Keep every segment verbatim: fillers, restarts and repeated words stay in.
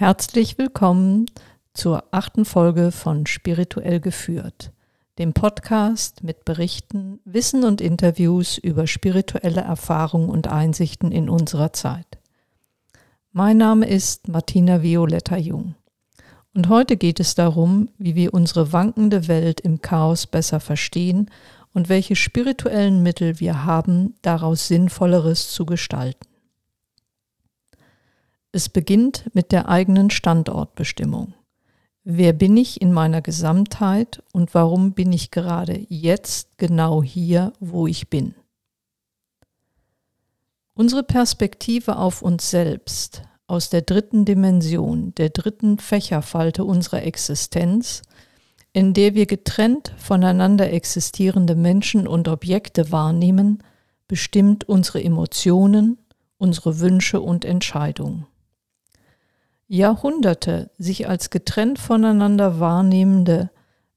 Herzlich willkommen zur achten Folge von Spirituell geführt, dem Podcast mit Berichten, Wissen und Interviews über spirituelle Erfahrungen und Einsichten in unserer Zeit. Mein Name ist Martina Violetta Jung und heute geht es darum, wie wir unsere wankende Welt im Chaos besser verstehen und welche spirituellen Mittel wir haben, daraus Sinnvolleres zu gestalten. Es beginnt mit der eigenen Standortbestimmung. Wer bin ich in meiner Gesamtheit und warum bin ich gerade jetzt genau hier, wo ich bin? Unsere Perspektive auf uns selbst aus der dritten Dimension, der dritten Fächerfalte unserer Existenz, in der wir getrennt voneinander existierende Menschen und Objekte wahrnehmen, bestimmt unsere Emotionen, unsere Wünsche und Entscheidungen. Jahrhunderte sich als getrennt voneinander wahrnehmende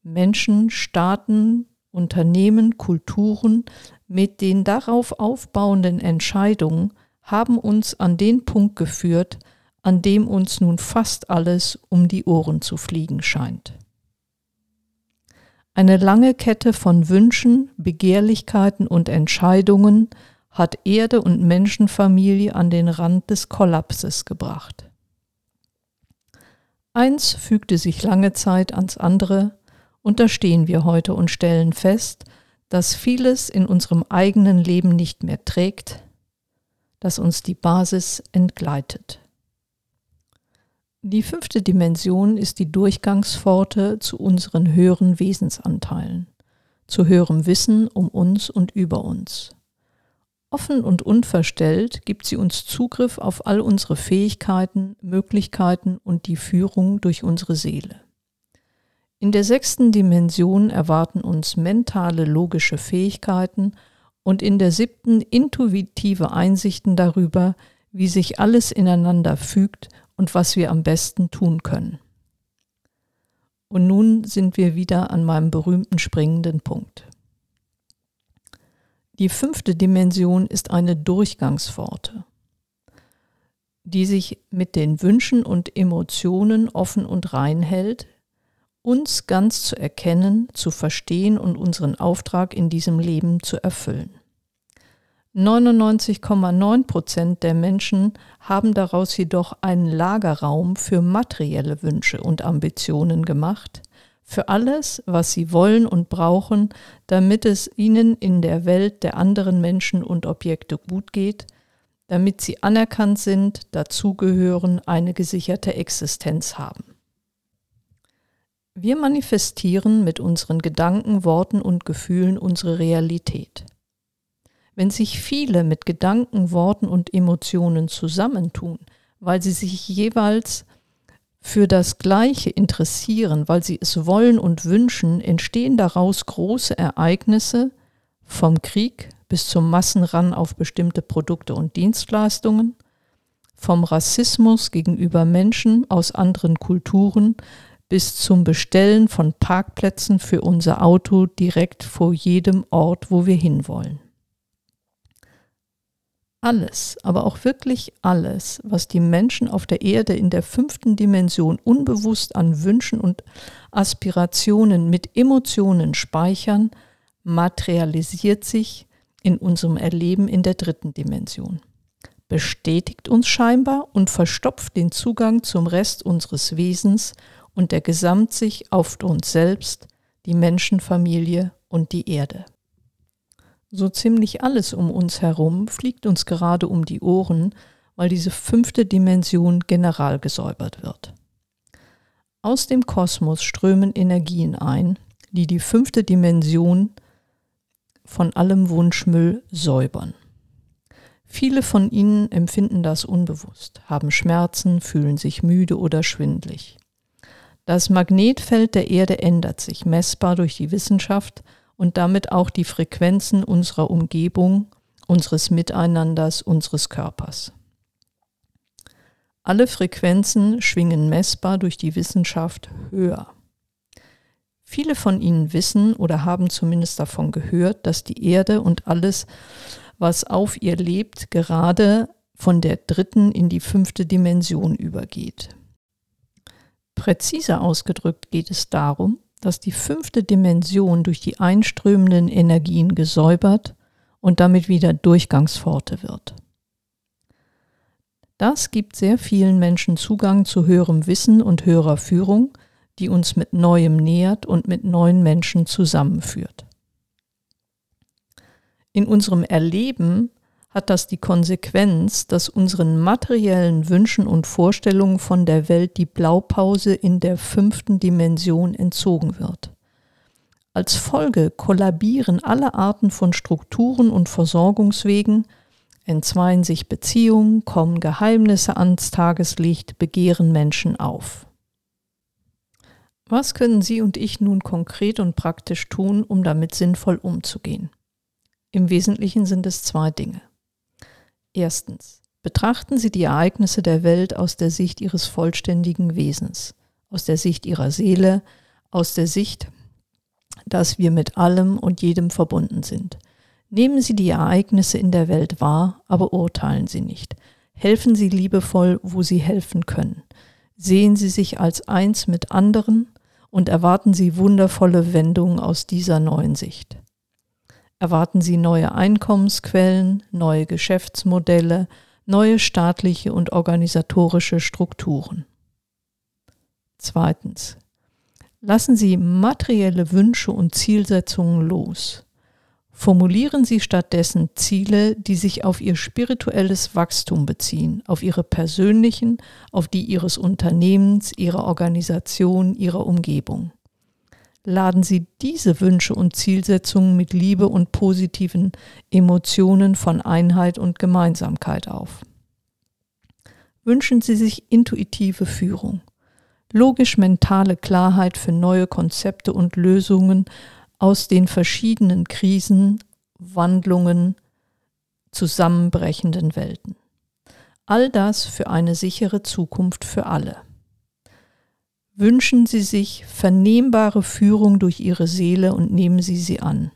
Menschen, Staaten, Unternehmen, Kulturen mit den darauf aufbauenden Entscheidungen haben uns an den Punkt geführt, an dem uns nun fast alles um die Ohren zu fliegen scheint. Eine lange Kette von Wünschen, Begehrlichkeiten und Entscheidungen hat Erde und Menschenfamilie an den Rand des Kollapses gebracht. Eins fügte sich lange Zeit ans andere und da stehen wir heute und stellen fest, dass vieles in unserem eigenen Leben nicht mehr trägt, dass uns die Basis entgleitet. Die fünfte Dimension ist die Durchgangspforte zu unseren höheren Wesensanteilen, zu höherem Wissen um uns und über uns. Offen und unverstellt gibt sie uns Zugriff auf all unsere Fähigkeiten, Möglichkeiten und die Führung durch unsere Seele. In der sechsten Dimension erwarten uns mentale, logische Fähigkeiten und in der siebten intuitive Einsichten darüber, wie sich alles ineinander fügt und was wir am besten tun können. Und nun sind wir wieder an meinem berühmten springenden Punkt. Die fünfte Dimension ist eine Durchgangspforte, die sich mit den Wünschen und Emotionen offen und rein hält, uns ganz zu erkennen, zu verstehen und unseren Auftrag in diesem Leben zu erfüllen. neunundneunzig Komma neun Prozent der Menschen haben daraus jedoch einen Lagerraum für materielle Wünsche und Ambitionen gemacht, für alles, was sie wollen und brauchen, damit es ihnen in der Welt der anderen Menschen und Objekte gut geht, damit sie anerkannt sind, dazugehören, eine gesicherte Existenz haben. Wir manifestieren mit unseren Gedanken, Worten und Gefühlen unsere Realität. Wenn sich viele mit Gedanken, Worten und Emotionen zusammentun, weil sie sich jeweils für das Gleiche interessieren, weil sie es wollen und wünschen, entstehen daraus große Ereignisse, vom Krieg bis zum Massenran auf bestimmte Produkte und Dienstleistungen, vom Rassismus gegenüber Menschen aus anderen Kulturen bis zum Bestellen von Parkplätzen für unser Auto direkt vor jedem Ort, wo wir hinwollen. Alles, aber auch wirklich alles, was die Menschen auf der Erde in der fünften Dimension unbewusst an Wünschen und Aspirationen mit Emotionen speichern, materialisiert sich in unserem Erleben in der dritten Dimension, bestätigt uns scheinbar und verstopft den Zugang zum Rest unseres Wesens und der Gesamtsicht auf uns selbst, die Menschenfamilie und die Erde. So ziemlich alles um uns herum fliegt uns gerade um die Ohren, weil diese fünfte Dimension general gesäubert wird. Aus dem Kosmos strömen Energien ein, die die fünfte Dimension von allem Wunschmüll säubern. Viele von ihnen empfinden das unbewusst, haben Schmerzen, fühlen sich müde oder schwindelig. Das Magnetfeld der Erde ändert sich, messbar durch die Wissenschaft, und damit auch die Frequenzen unserer Umgebung, unseres Miteinanders, unseres Körpers. Alle Frequenzen schwingen messbar durch die Wissenschaft höher. Viele von ihnen wissen oder haben zumindest davon gehört, dass die Erde und alles, was auf ihr lebt, gerade von der dritten in die fünfte Dimension übergeht. Präziser ausgedrückt geht es darum, dass die fünfte Dimension durch die einströmenden Energien gesäubert und damit wieder Durchgangspforte wird. Das gibt sehr vielen Menschen Zugang zu höherem Wissen und höherer Führung, die uns mit Neuem nähert und mit neuen Menschen zusammenführt. In unserem Erleben hat das die Konsequenz, dass unseren materiellen Wünschen und Vorstellungen von der Welt die Blaupause in der fünften Dimension entzogen wird. Als Folge kollabieren alle Arten von Strukturen und Versorgungswegen, entzweien sich Beziehungen, kommen Geheimnisse ans Tageslicht, begehren Menschen auf. Was können Sie und ich nun konkret und praktisch tun, um damit sinnvoll umzugehen? Im Wesentlichen sind es zwei Dinge. Erstens, betrachten Sie die Ereignisse der Welt aus der Sicht Ihres vollständigen Wesens, aus der Sicht Ihrer Seele, aus der Sicht, dass wir mit allem und jedem verbunden sind. Nehmen Sie die Ereignisse in der Welt wahr, aber urteilen Sie nicht. Helfen Sie liebevoll, wo Sie helfen können. Sehen Sie sich als eins mit anderen und erwarten Sie wundervolle Wendungen aus dieser neuen Sicht. Erwarten Sie neue Einkommensquellen, neue Geschäftsmodelle, neue staatliche und organisatorische Strukturen. Zweitens. Lassen Sie materielle Wünsche und Zielsetzungen los. Formulieren Sie stattdessen Ziele, die sich auf Ihr spirituelles Wachstum beziehen, auf Ihre persönlichen, auf die Ihres Unternehmens, Ihrer Organisation, Ihrer Umgebung. Laden Sie diese Wünsche und Zielsetzungen mit Liebe und positiven Emotionen von Einheit und Gemeinsamkeit auf. Wünschen Sie sich intuitive Führung, logisch-mentale Klarheit für neue Konzepte und Lösungen aus den verschiedenen Krisen, Wandlungen, zusammenbrechenden Welten. All das für eine sichere Zukunft für alle. Wünschen Sie sich vernehmbare Führung durch Ihre Seele und nehmen Sie sie an,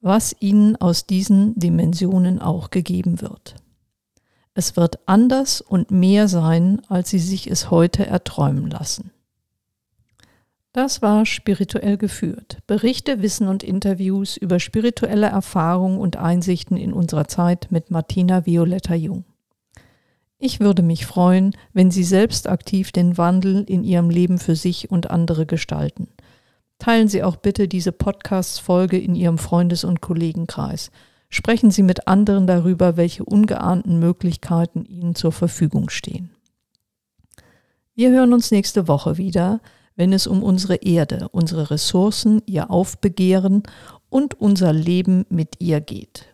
was Ihnen aus diesen Dimensionen auch gegeben wird. Es wird anders und mehr sein, als Sie sich es heute erträumen lassen. Das war Spirituell geführt. Berichte, Wissen und Interviews über spirituelle Erfahrungen und Einsichten in unserer Zeit mit Martina Violetta Jung. Ich würde mich freuen, wenn Sie selbst aktiv den Wandel in Ihrem Leben für sich und andere gestalten. Teilen Sie auch bitte diese Podcast-Folge in Ihrem Freundes- und Kollegenkreis. Sprechen Sie mit anderen darüber, welche ungeahnten Möglichkeiten Ihnen zur Verfügung stehen. Wir hören uns nächste Woche wieder, wenn es um unsere Erde, unsere Ressourcen, ihr Aufbegehren und unser Leben mit ihr geht.